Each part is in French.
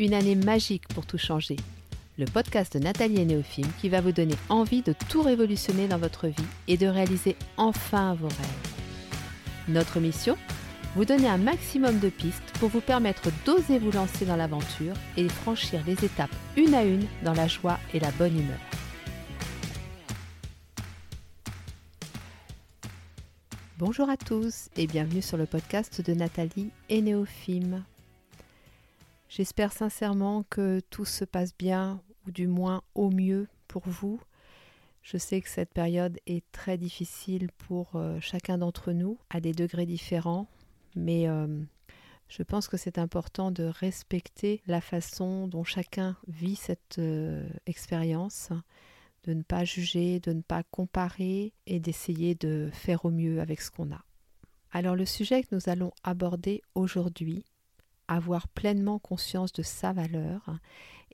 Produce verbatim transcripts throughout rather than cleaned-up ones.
Une année magique pour tout changer. Le podcast de Nathalie et Néophim qui va vous donner envie de tout révolutionner dans votre vie et de réaliser enfin vos rêves. Notre mission ? Vous donner un maximum de pistes pour vous permettre d'oser vous lancer dans l'aventure et franchir les étapes une à une dans la joie et la bonne humeur. Bonjour à tous et bienvenue sur le podcast de Nathalie et Néophim. J'espère sincèrement que tout se passe bien, ou du moins au mieux pour vous. Je sais que cette période est très difficile pour chacun d'entre nous, à des degrés différents, mais euh, je pense que c'est important de respecter la façon dont chacun vit cette euh, expérience, de ne pas juger, de ne pas comparer et d'essayer de faire au mieux avec ce qu'on a. Alors le sujet que nous allons aborder aujourd'hui, avoir pleinement conscience de sa valeur,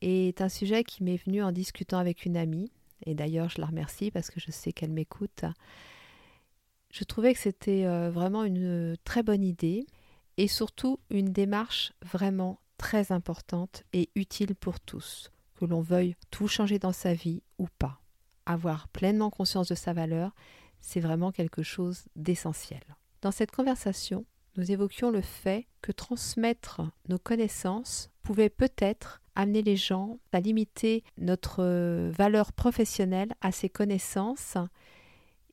est un sujet qui m'est venu en discutant avec une amie. Et d'ailleurs, je la remercie parce que je sais qu'elle m'écoute. Je trouvais que c'était vraiment une très bonne idée et surtout une démarche vraiment très importante et utile pour tous, que l'on veuille tout changer dans sa vie ou pas. Avoir pleinement conscience de sa valeur, c'est vraiment quelque chose d'essentiel. Dans cette conversation, nous évoquions le fait que transmettre nos connaissances pouvait peut-être amener les gens à limiter notre valeur professionnelle à ces connaissances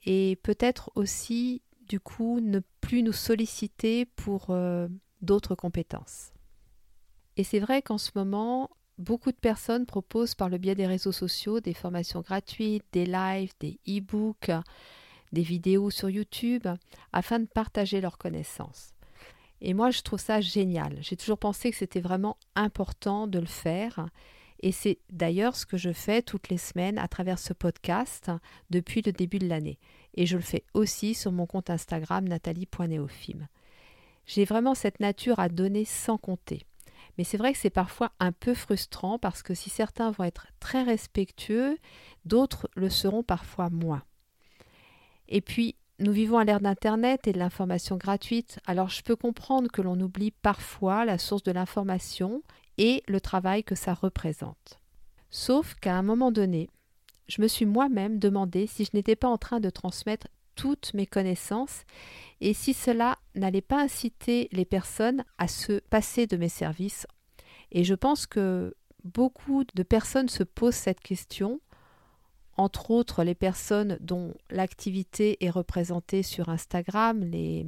et peut-être aussi, du coup, ne plus nous solliciter pour euh, d'autres compétences. Et c'est vrai qu'en ce moment, beaucoup de personnes proposent par le biais des réseaux sociaux des formations gratuites, des lives, des e-books, des vidéos sur YouTube afin de partager leurs connaissances. Et moi, je trouve ça génial. J'ai toujours pensé que c'était vraiment important de le faire. Et c'est d'ailleurs ce que je fais toutes les semaines à travers ce podcast depuis le début de l'année. Et je le fais aussi sur mon compte Instagram nathalie point néophim. J'ai vraiment cette nature à donner sans compter. Mais c'est vrai que c'est parfois un peu frustrant parce que si certains vont être très respectueux, d'autres le seront parfois moins. Et puis, nous vivons à l'ère d'Internet et de l'information gratuite, alors je peux comprendre que l'on oublie parfois la source de l'information et le travail que ça représente. Sauf qu'à un moment donné, je me suis moi-même demandé si je n'étais pas en train de transmettre toutes mes connaissances et si cela n'allait pas inciter les personnes à se passer de mes services. Et je pense que beaucoup de personnes se posent cette question, entre autres les personnes dont l'activité est représentée sur Instagram, les,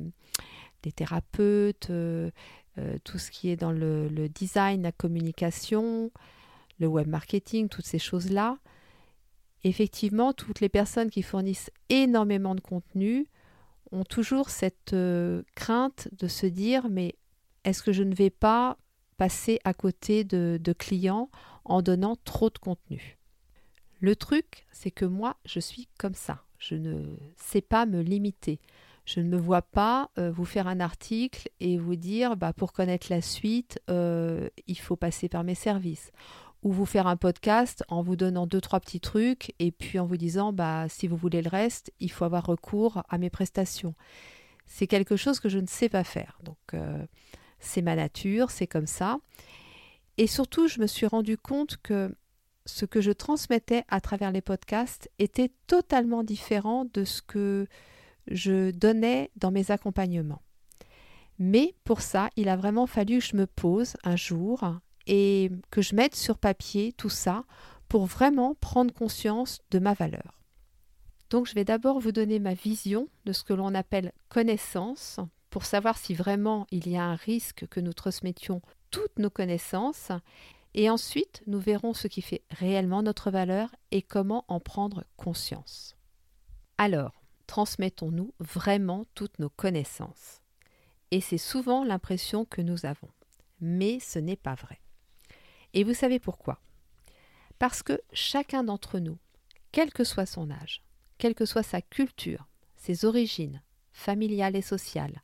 les thérapeutes, euh, euh, tout ce qui est dans le, le design, la communication, le web marketing, toutes ces choses-là. Effectivement, toutes les personnes qui fournissent énormément de contenu ont toujours cette euh, crainte de se dire « mais est-ce que je ne vais pas passer à côté de, de clients en donnant trop de contenu ?» Le truc, c'est que moi, je suis comme ça. Je ne sais pas me limiter. Je ne me vois pas euh, vous faire un article et vous dire, bah, pour connaître la suite, euh, il faut passer par mes services. Ou vous faire un podcast en vous donnant deux, trois petits trucs et puis en vous disant, bah, si vous voulez le reste, il faut avoir recours à mes prestations. C'est quelque chose que je ne sais pas faire. Donc, euh, c'est ma nature, c'est comme ça. Et surtout, je me suis rendu compte que ce que je transmettais à travers les podcasts était totalement différent de ce que je donnais dans mes accompagnements. Mais pour ça, il a vraiment fallu que je me pose un jour et que je mette sur papier tout ça pour vraiment prendre conscience de ma valeur. Donc je vais d'abord vous donner ma vision de ce que l'on appelle connaissance pour savoir si vraiment il y a un risque que nous transmettions toutes nos connaissances. Et ensuite, nous verrons ce qui fait réellement notre valeur et comment en prendre conscience. Alors, transmettons-nous vraiment toutes nos connaissances? Et c'est souvent l'impression que nous avons. Mais ce n'est pas vrai. Et vous savez pourquoi? Parce que chacun d'entre nous, quel que soit son âge, quelle que soit sa culture, ses origines familiales et sociales,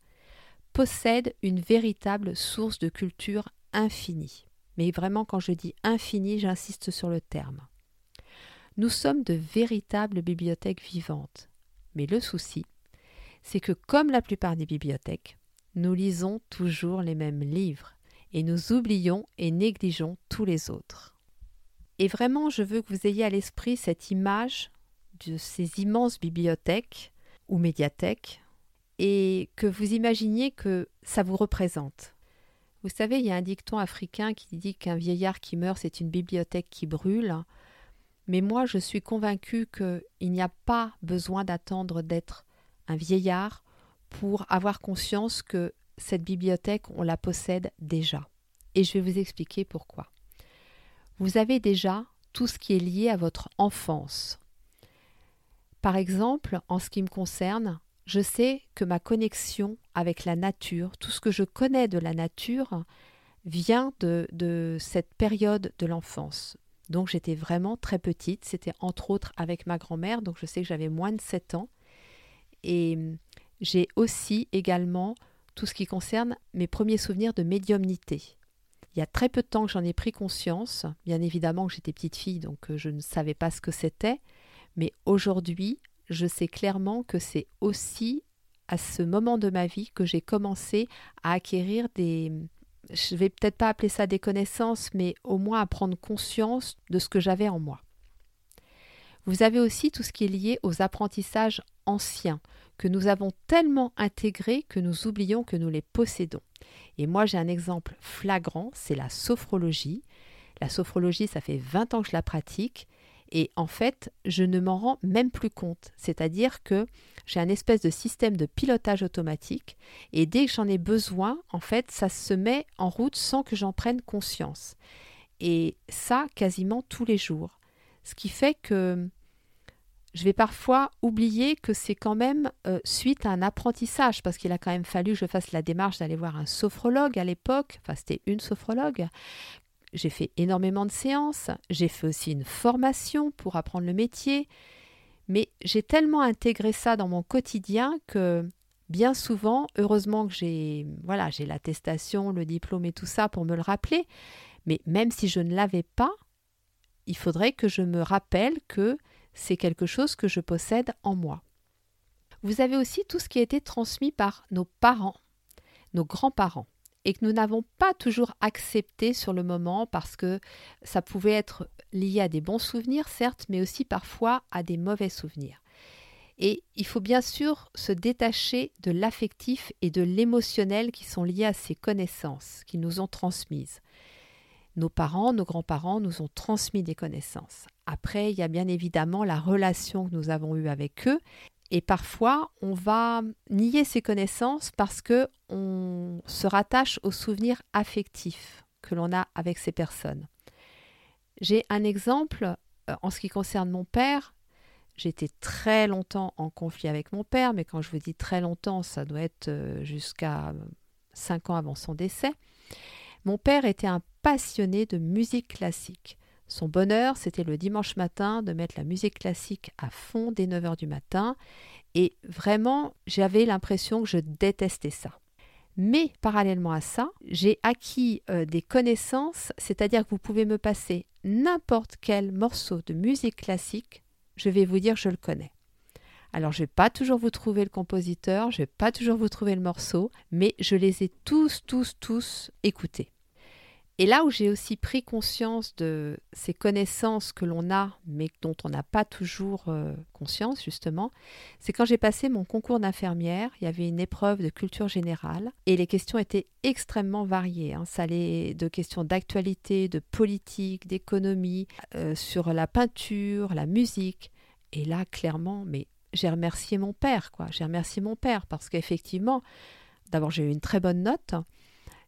possède une véritable source de culture infinie. Mais vraiment, quand je dis infini, j'insiste sur le terme. Nous sommes de véritables bibliothèques vivantes. Mais le souci, c'est que comme la plupart des bibliothèques, nous lisons toujours les mêmes livres et nous oublions et négligeons tous les autres. Et vraiment, je veux que vous ayez à l'esprit cette image de ces immenses bibliothèques ou médiathèques et que vous imaginiez que ça vous représente. Vous savez, il y a un dicton africain qui dit qu'un vieillard qui meurt, c'est une bibliothèque qui brûle. Mais moi, je suis convaincue qu'il n'y a pas besoin d'attendre d'être un vieillard pour avoir conscience que cette bibliothèque, on la possède déjà. Et je vais vous expliquer pourquoi. Vous avez déjà tout ce qui est lié à votre enfance. Par exemple, en ce qui me concerne, je sais que ma connexion avec la nature, tout ce que je connais de la nature, vient de, de cette période de l'enfance. Donc j'étais vraiment très petite, c'était entre autres avec ma grand-mère, donc je sais que j'avais moins de sept ans. Et j'ai aussi également tout ce qui concerne mes premiers souvenirs de médiumnité. Il y a très peu de temps que j'en ai pris conscience, bien évidemment que j'étais petite fille, donc je ne savais pas ce que c'était, mais aujourd'hui, je sais clairement que c'est aussi à ce moment de ma vie que j'ai commencé à acquérir des... Je ne vais peut-être pas appeler ça des connaissances, mais au moins à prendre conscience de ce que j'avais en moi. Vous avez aussi tout ce qui est lié aux apprentissages anciens, que nous avons tellement intégrés que nous oublions que nous les possédons. Et moi, j'ai un exemple flagrant, c'est la sophrologie. La sophrologie, ça fait vingt ans que je la pratique. Et en fait, je ne m'en rends même plus compte. C'est-à-dire que j'ai un espèce de système de pilotage automatique et dès que j'en ai besoin, en fait, ça se met en route sans que j'en prenne conscience. Et ça, quasiment tous les jours. Ce qui fait que je vais parfois oublier que c'est quand même euh, suite à un apprentissage, parce qu'il a quand même fallu que je fasse la démarche d'aller voir un sophrologue à l'époque. Enfin, c'était une sophrologue. J'ai fait énormément de séances, j'ai fait aussi une formation pour apprendre le métier, mais j'ai tellement intégré ça dans mon quotidien que bien souvent, heureusement que j'ai, voilà, j'ai l'attestation, le diplôme et tout ça pour me le rappeler, mais même si je ne l'avais pas, il faudrait que je me rappelle que c'est quelque chose que je possède en moi. Vous avez aussi tout ce qui a été transmis par nos parents, nos grands-parents. Et que nous n'avons pas toujours accepté sur le moment parce que ça pouvait être lié à des bons souvenirs, certes, mais aussi parfois à des mauvais souvenirs. Et il faut bien sûr se détacher de l'affectif et de l'émotionnel qui sont liés à ces connaissances qu'ils nous ont transmises. Nos parents, nos grands-parents nous ont transmis des connaissances. Après, il y a bien évidemment la relation que nous avons eue avec eux. Et parfois, on va nier ces connaissances parce qu'on se rattache aux souvenirs affectifs que l'on a avec ces personnes. J'ai un exemple en ce qui concerne mon père. J'ai été très longtemps en conflit avec mon père, mais quand je vous dis très longtemps, ça doit être jusqu'à cinq ans avant son décès. Mon père était un passionné de musique classique. Son bonheur, c'était le dimanche matin de mettre la musique classique à fond dès neuf heures du matin. Et vraiment, j'avais l'impression que je détestais ça. Mais parallèlement à ça, j'ai acquis euh, des connaissances, c'est-à-dire que vous pouvez me passer n'importe quel morceau de musique classique, je vais vous dire je le connais. Alors, je ne vais pas toujours vous trouver le compositeur, je ne vais pas toujours vous trouver le morceau, mais je les ai tous, tous, tous écoutés. Et là où j'ai aussi pris conscience de ces connaissances que l'on a, mais dont on n'a pas toujours conscience justement, c'est quand j'ai passé mon concours d'infirmière, il y avait une épreuve de culture générale et les questions étaient extrêmement variées, hein. Ça allait de questions d'actualité, de politique, d'économie, euh, sur la peinture, la musique. Et là, clairement, mais j'ai remercié mon père, quoi. J'ai remercié mon père parce qu'effectivement, d'abord j'ai eu une très bonne note,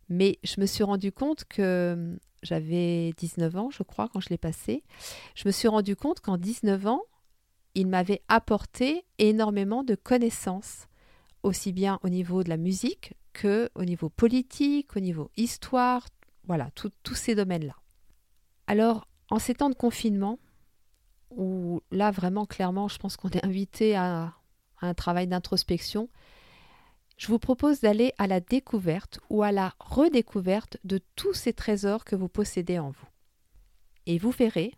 mais je me suis rendu compte que j'avais dix-neuf ans, je crois, quand je l'ai passé. Je me suis rendu compte qu'en dix-neuf ans, il m'avait apporté énormément de connaissances, aussi bien au niveau de la musique qu'au niveau politique, au niveau histoire, voilà, tous ces domaines-là. Alors, en ces temps de confinement, où là, vraiment, clairement, je pense qu'on est invité à, à un travail d'introspection, je vous propose d'aller à la découverte ou à la redécouverte de tous ces trésors que vous possédez en vous. Et vous verrez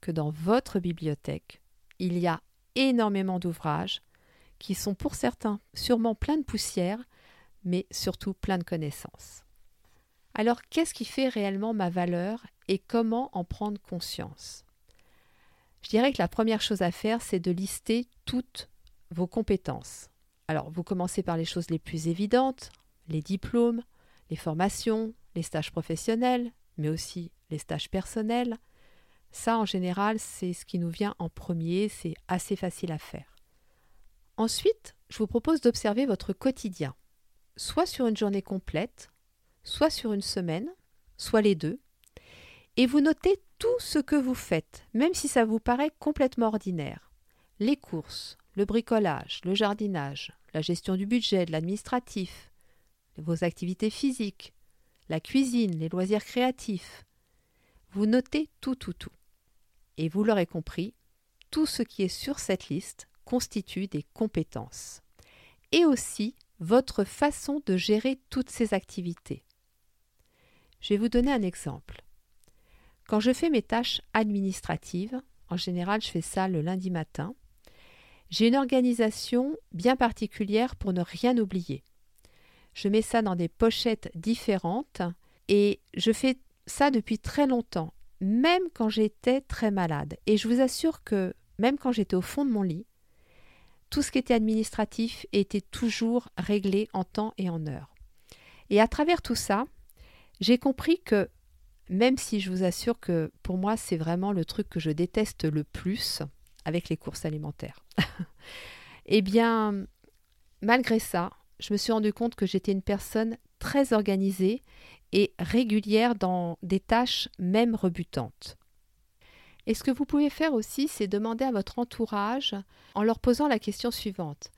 que dans votre bibliothèque, il y a énormément d'ouvrages qui sont pour certains sûrement pleins de poussière, mais surtout pleins de connaissances. Alors, qu'est-ce qui fait réellement ma valeur et comment en prendre conscience ? Je dirais que la première chose à faire, c'est de lister toutes vos compétences. Alors, vous commencez par les choses les plus évidentes, les diplômes, les formations, les stages professionnels, mais aussi les stages personnels. Ça, en général, c'est ce qui nous vient en premier, c'est assez facile à faire. Ensuite, je vous propose d'observer votre quotidien, soit sur une journée complète, soit sur une semaine, soit les deux, et vous notez tout ce que vous faites, même si ça vous paraît complètement ordinaire. Les courses, le bricolage, le jardinage, la gestion du budget, de l'administratif, vos activités physiques, la cuisine, les loisirs créatifs. Vous notez tout, tout, tout. Et vous l'aurez compris, tout ce qui est sur cette liste constitue des compétences. Et aussi votre façon de gérer toutes ces activités. Je vais vous donner un exemple. Quand je fais mes tâches administratives, en général je fais ça le lundi matin, j'ai une organisation bien particulière pour ne rien oublier. Je mets ça dans des pochettes différentes et je fais ça depuis très longtemps, même quand j'étais très malade. Et je vous assure que même quand j'étais au fond de mon lit, tout ce qui était administratif était toujours réglé en temps et en heure. Et à travers tout ça, j'ai compris que, même si je vous assure que pour moi c'est vraiment le truc que je déteste le plus avec les courses alimentaires, eh bien, malgré ça, je me suis rendu compte que j'étais une personne très organisée et régulière dans des tâches même rebutantes. Et ce que vous pouvez faire aussi, c'est demander à votre entourage en leur posant la question suivante.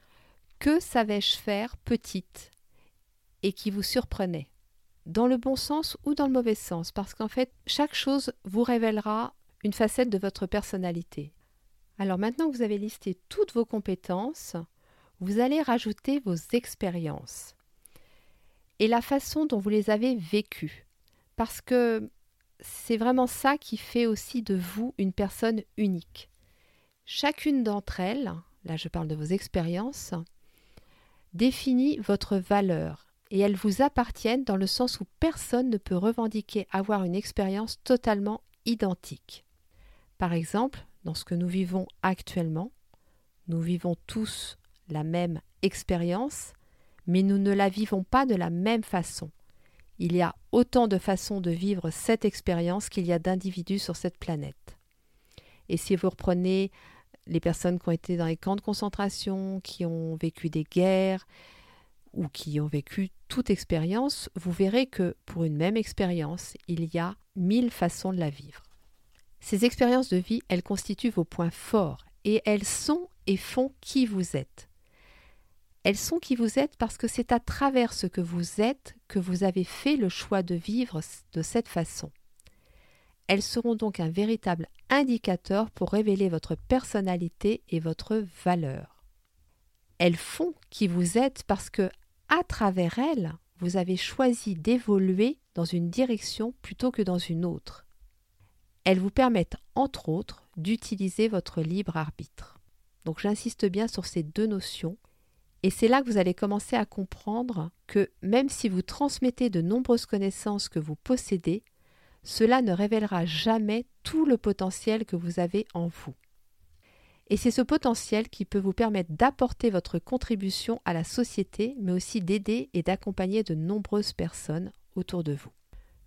Que savais-je faire petite et qui vous surprenait ? Dans le bon sens ou dans le mauvais sens, parce qu'en fait, chaque chose vous révélera une facette de votre personnalité. Alors maintenant que vous avez listé toutes vos compétences, vous allez rajouter vos expériences et la façon dont vous les avez vécues, parce que c'est vraiment ça qui fait aussi de vous une personne unique. Chacune d'entre elles, là je parle de vos expériences, définit votre valeur et elles vous appartiennent dans le sens où personne ne peut revendiquer avoir une expérience totalement identique. Par exemple, dans ce que nous vivons actuellement, nous vivons tous la même expérience, mais nous ne la vivons pas de la même façon. Il y a autant de façons de vivre cette expérience qu'il y a d'individus sur cette planète. Et si vous reprenez les personnes qui ont été dans les camps de concentration, qui ont vécu des guerres, ou qui ont vécu toute expérience, vous verrez que pour une même expérience, il y a mille façons de la vivre. Ces expériences de vie, elles constituent vos points forts, et elles sont et font qui vous êtes. Elles sont qui vous êtes parce que c'est à travers ce que vous êtes que vous avez fait le choix de vivre de cette façon. Elles seront donc un véritable indicateur pour révéler votre personnalité et votre valeur. Elles font qui vous êtes parce que, à travers elles, vous avez choisi d'évoluer dans une direction plutôt que dans une autre. Elles vous permettent, entre autres, d'utiliser votre libre arbitre. Donc j'insiste bien sur ces deux notions. Et c'est là que vous allez commencer à comprendre que même si vous transmettez de nombreuses connaissances que vous possédez, cela ne révélera jamais tout le potentiel que vous avez en vous. Et c'est ce potentiel qui peut vous permettre d'apporter votre contribution à la société, mais aussi d'aider et d'accompagner de nombreuses personnes autour de vous.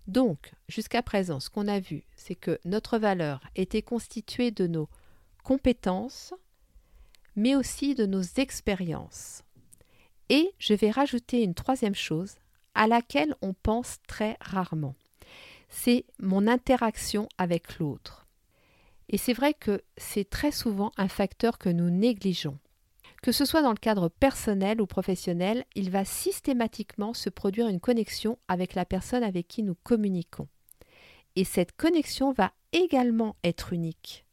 Donc, jusqu'à présent, ce qu'on a vu, c'est que notre valeur était constituée de nos compétences, mais aussi de nos expériences. Et je vais rajouter une troisième chose à laquelle on pense très rarement. C'est mon interaction avec l'autre. Et c'est vrai que c'est très souvent un facteur que nous négligeons. Que ce soit dans le cadre personnel ou professionnel, il va systématiquement se produire une connexion avec la personne avec qui nous communiquons. Et cette connexion va également être unique.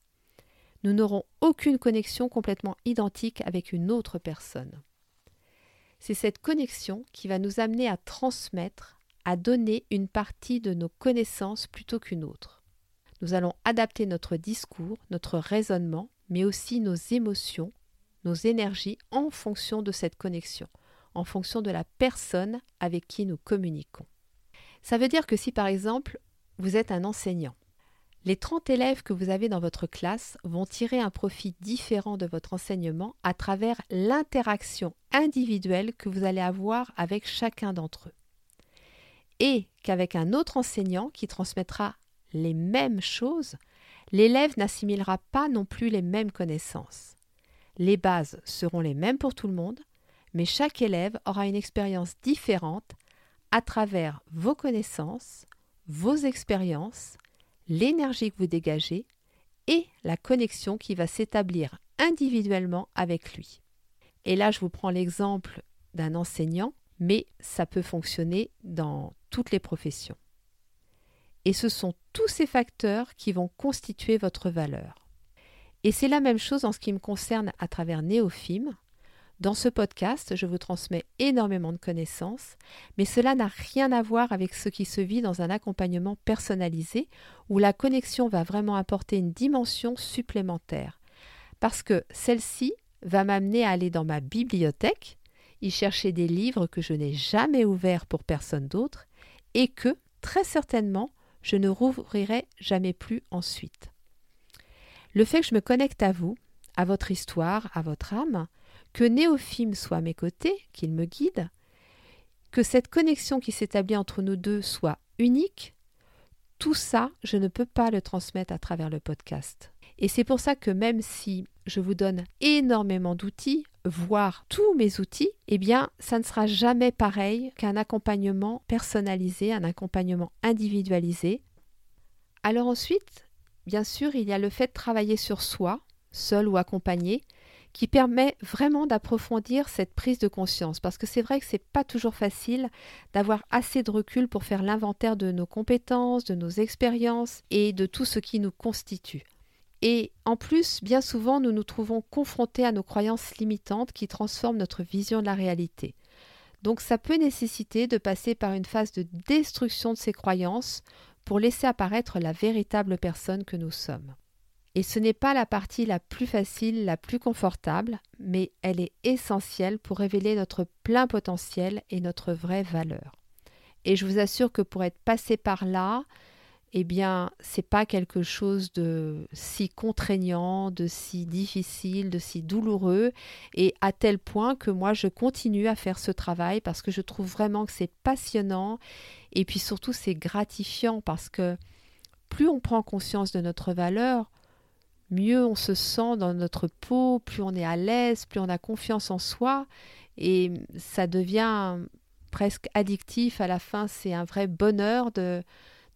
Nous n'aurons aucune connexion complètement identique avec une autre personne. C'est cette connexion qui va nous amener à transmettre, à donner une partie de nos connaissances plutôt qu'une autre. Nous allons adapter notre discours, notre raisonnement, mais aussi nos émotions, nos énergies en fonction de cette connexion, en fonction de la personne avec qui nous communiquons. Ça veut dire que si par exemple vous êtes un enseignant, les trente élèves que vous avez dans votre classe vont tirer un profit différent de votre enseignement à travers l'interaction individuelle que vous allez avoir avec chacun d'entre eux. Et qu'avec un autre enseignant qui transmettra les mêmes choses, l'élève n'assimilera pas non plus les mêmes connaissances. Les bases seront les mêmes pour tout le monde, mais chaque élève aura une expérience différente à travers vos connaissances, vos expériences, l'énergie que vous dégagez et la connexion qui va s'établir individuellement avec lui. Et là, je vous prends l'exemple d'un enseignant, mais ça peut fonctionner dans toutes les professions. Et ce sont tous ces facteurs qui vont constituer votre valeur. Et c'est la même chose en ce qui me concerne à travers Néophim. Dans ce podcast, je vous transmets énormément de connaissances, mais cela n'a rien à voir avec ce qui se vit dans un accompagnement personnalisé où la connexion va vraiment apporter une dimension supplémentaire. Parce que celle-ci va m'amener à aller dans ma bibliothèque, y chercher des livres que je n'ai jamais ouverts pour personne d'autre et que, très certainement, je ne rouvrirai jamais plus ensuite. Le fait que je me connecte à vous, à votre histoire, à votre âme, que Néophim soit à mes côtés, qu'il me guide, que cette connexion qui s'établit entre nous deux soit unique, tout ça, je ne peux pas le transmettre à travers le podcast. Et c'est pour ça que même si je vous donne énormément d'outils, voire tous mes outils, eh bien, ça ne sera jamais pareil qu'un accompagnement personnalisé, un accompagnement individualisé. Alors ensuite, bien sûr, il y a le fait de travailler sur soi, seul ou accompagné, qui permet vraiment d'approfondir cette prise de conscience, parce que c'est vrai que c'est pas toujours facile d'avoir assez de recul pour faire l'inventaire de nos compétences, de nos expériences et de tout ce qui nous constitue. Et en plus, bien souvent, nous nous trouvons confrontés à nos croyances limitantes qui transforment notre vision de la réalité. Donc ça peut nécessiter de passer par une phase de destruction de ces croyances pour laisser apparaître la véritable personne que nous sommes. Et ce n'est pas la partie la plus facile, la plus confortable, mais elle est essentielle pour révéler notre plein potentiel et notre vraie valeur. Et je vous assure que pour être passé par là, eh bien, c'est pas quelque chose de si contraignant, de si difficile, de si douloureux, et à tel point que moi je continue à faire ce travail parce que je trouve vraiment que c'est passionnant et puis surtout c'est gratifiant parce que plus on prend conscience de notre valeur, mieux on se sent dans notre peau, plus on est à l'aise, plus on a confiance en soi et ça devient presque addictif. À la fin, c'est un vrai bonheur de,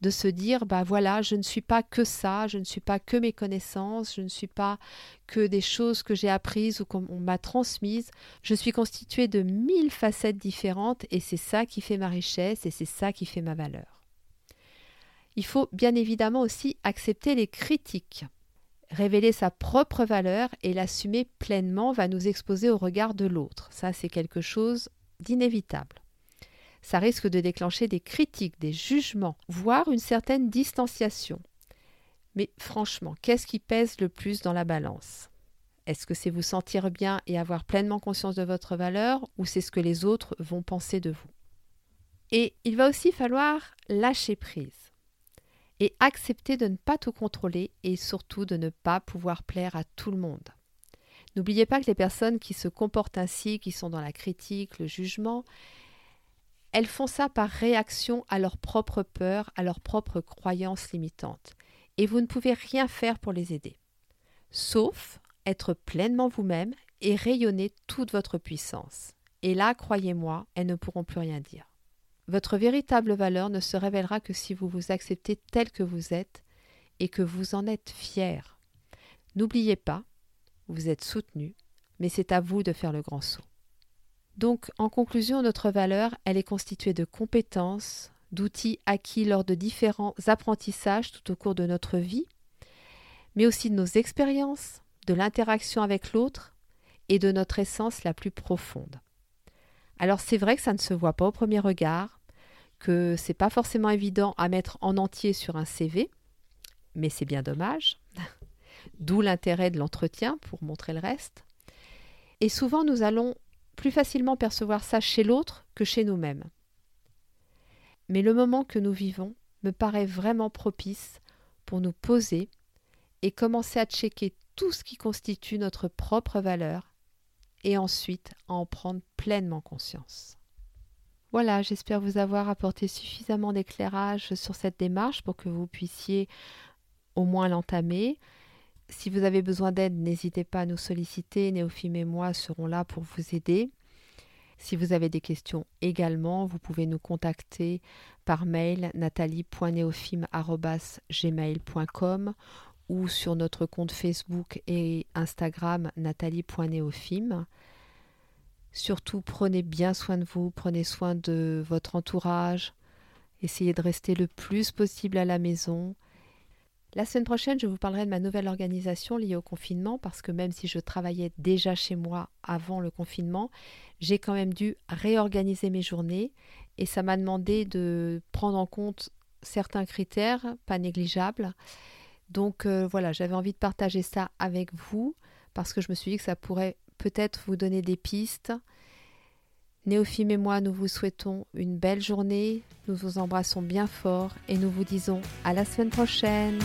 de se dire, bah voilà, je ne suis pas que ça, je ne suis pas que mes connaissances, je ne suis pas que des choses que j'ai apprises ou qu'on m'a transmises. Je suis constituée de mille facettes différentes et c'est ça qui fait ma richesse et c'est ça qui fait ma valeur. Il faut bien évidemment aussi accepter les critiques. Révéler sa propre valeur et l'assumer pleinement va nous exposer au regard de l'autre. Ça, c'est quelque chose d'inévitable. Ça risque de déclencher des critiques, des jugements, voire une certaine distanciation. Mais franchement, qu'est-ce qui pèse le plus dans la balance ? Est-ce que c'est vous sentir bien et avoir pleinement conscience de votre valeur ou c'est ce que les autres vont penser de vous ? Et il va aussi falloir lâcher prise. Et accepter de ne pas tout contrôler et surtout de ne pas pouvoir plaire à tout le monde. N'oubliez pas que les personnes qui se comportent ainsi, qui sont dans la critique, le jugement, elles font ça par réaction à leur propre peur, à leur propre croyance limitante. Et vous ne pouvez rien faire pour les aider. Sauf être pleinement vous-même et rayonner toute votre puissance. Et là, croyez-moi, elles ne pourront plus rien dire. Votre véritable valeur ne se révélera que si vous vous acceptez tel que vous êtes et que vous en êtes fier. N'oubliez pas, vous êtes soutenu, mais c'est à vous de faire le grand saut. Donc, en conclusion, notre valeur, elle est constituée de compétences, d'outils acquis lors de différents apprentissages tout au cours de notre vie, mais aussi de nos expériences, de l'interaction avec l'autre et de notre essence la plus profonde. Alors c'est vrai que ça ne se voit pas au premier regard, que c'est pas forcément évident à mettre en entier sur un C V, mais c'est bien dommage, d'où l'intérêt de l'entretien pour montrer le reste. Et souvent nous allons plus facilement percevoir ça chez l'autre que chez nous-mêmes. mais le moment que nous vivons me paraît vraiment propice pour nous poser et commencer à checker tout ce qui constitue notre propre valeur et ensuite à en prendre pleinement conscience. Voilà, j'espère vous avoir apporté suffisamment d'éclairage sur cette démarche pour que vous puissiez au moins l'entamer. Si vous avez besoin d'aide, n'hésitez pas à nous solliciter, Néophim et moi serons là pour vous aider. Si vous avez des questions également, vous pouvez nous contacter par mail nathalie point néophim arobase gmail point com ou sur notre compte Facebook et Instagram nathalie point néophim. Surtout, prenez bien soin de vous, prenez soin de votre entourage, essayez de rester le plus possible à la maison. La semaine prochaine, je vous parlerai de ma nouvelle organisation liée au confinement parce que même si je travaillais déjà chez moi avant le confinement, j'ai quand même dû réorganiser mes journées et ça m'a demandé de prendre en compte certains critères, pas négligeables. Donc euh, voilà, j'avais envie de partager ça avec vous parce que je me suis dit que ça pourrait peut-être vous donner des pistes. Néophim et moi, nous vous souhaitons une belle journée, nous vous embrassons bien fort et nous vous disons à la semaine prochaine.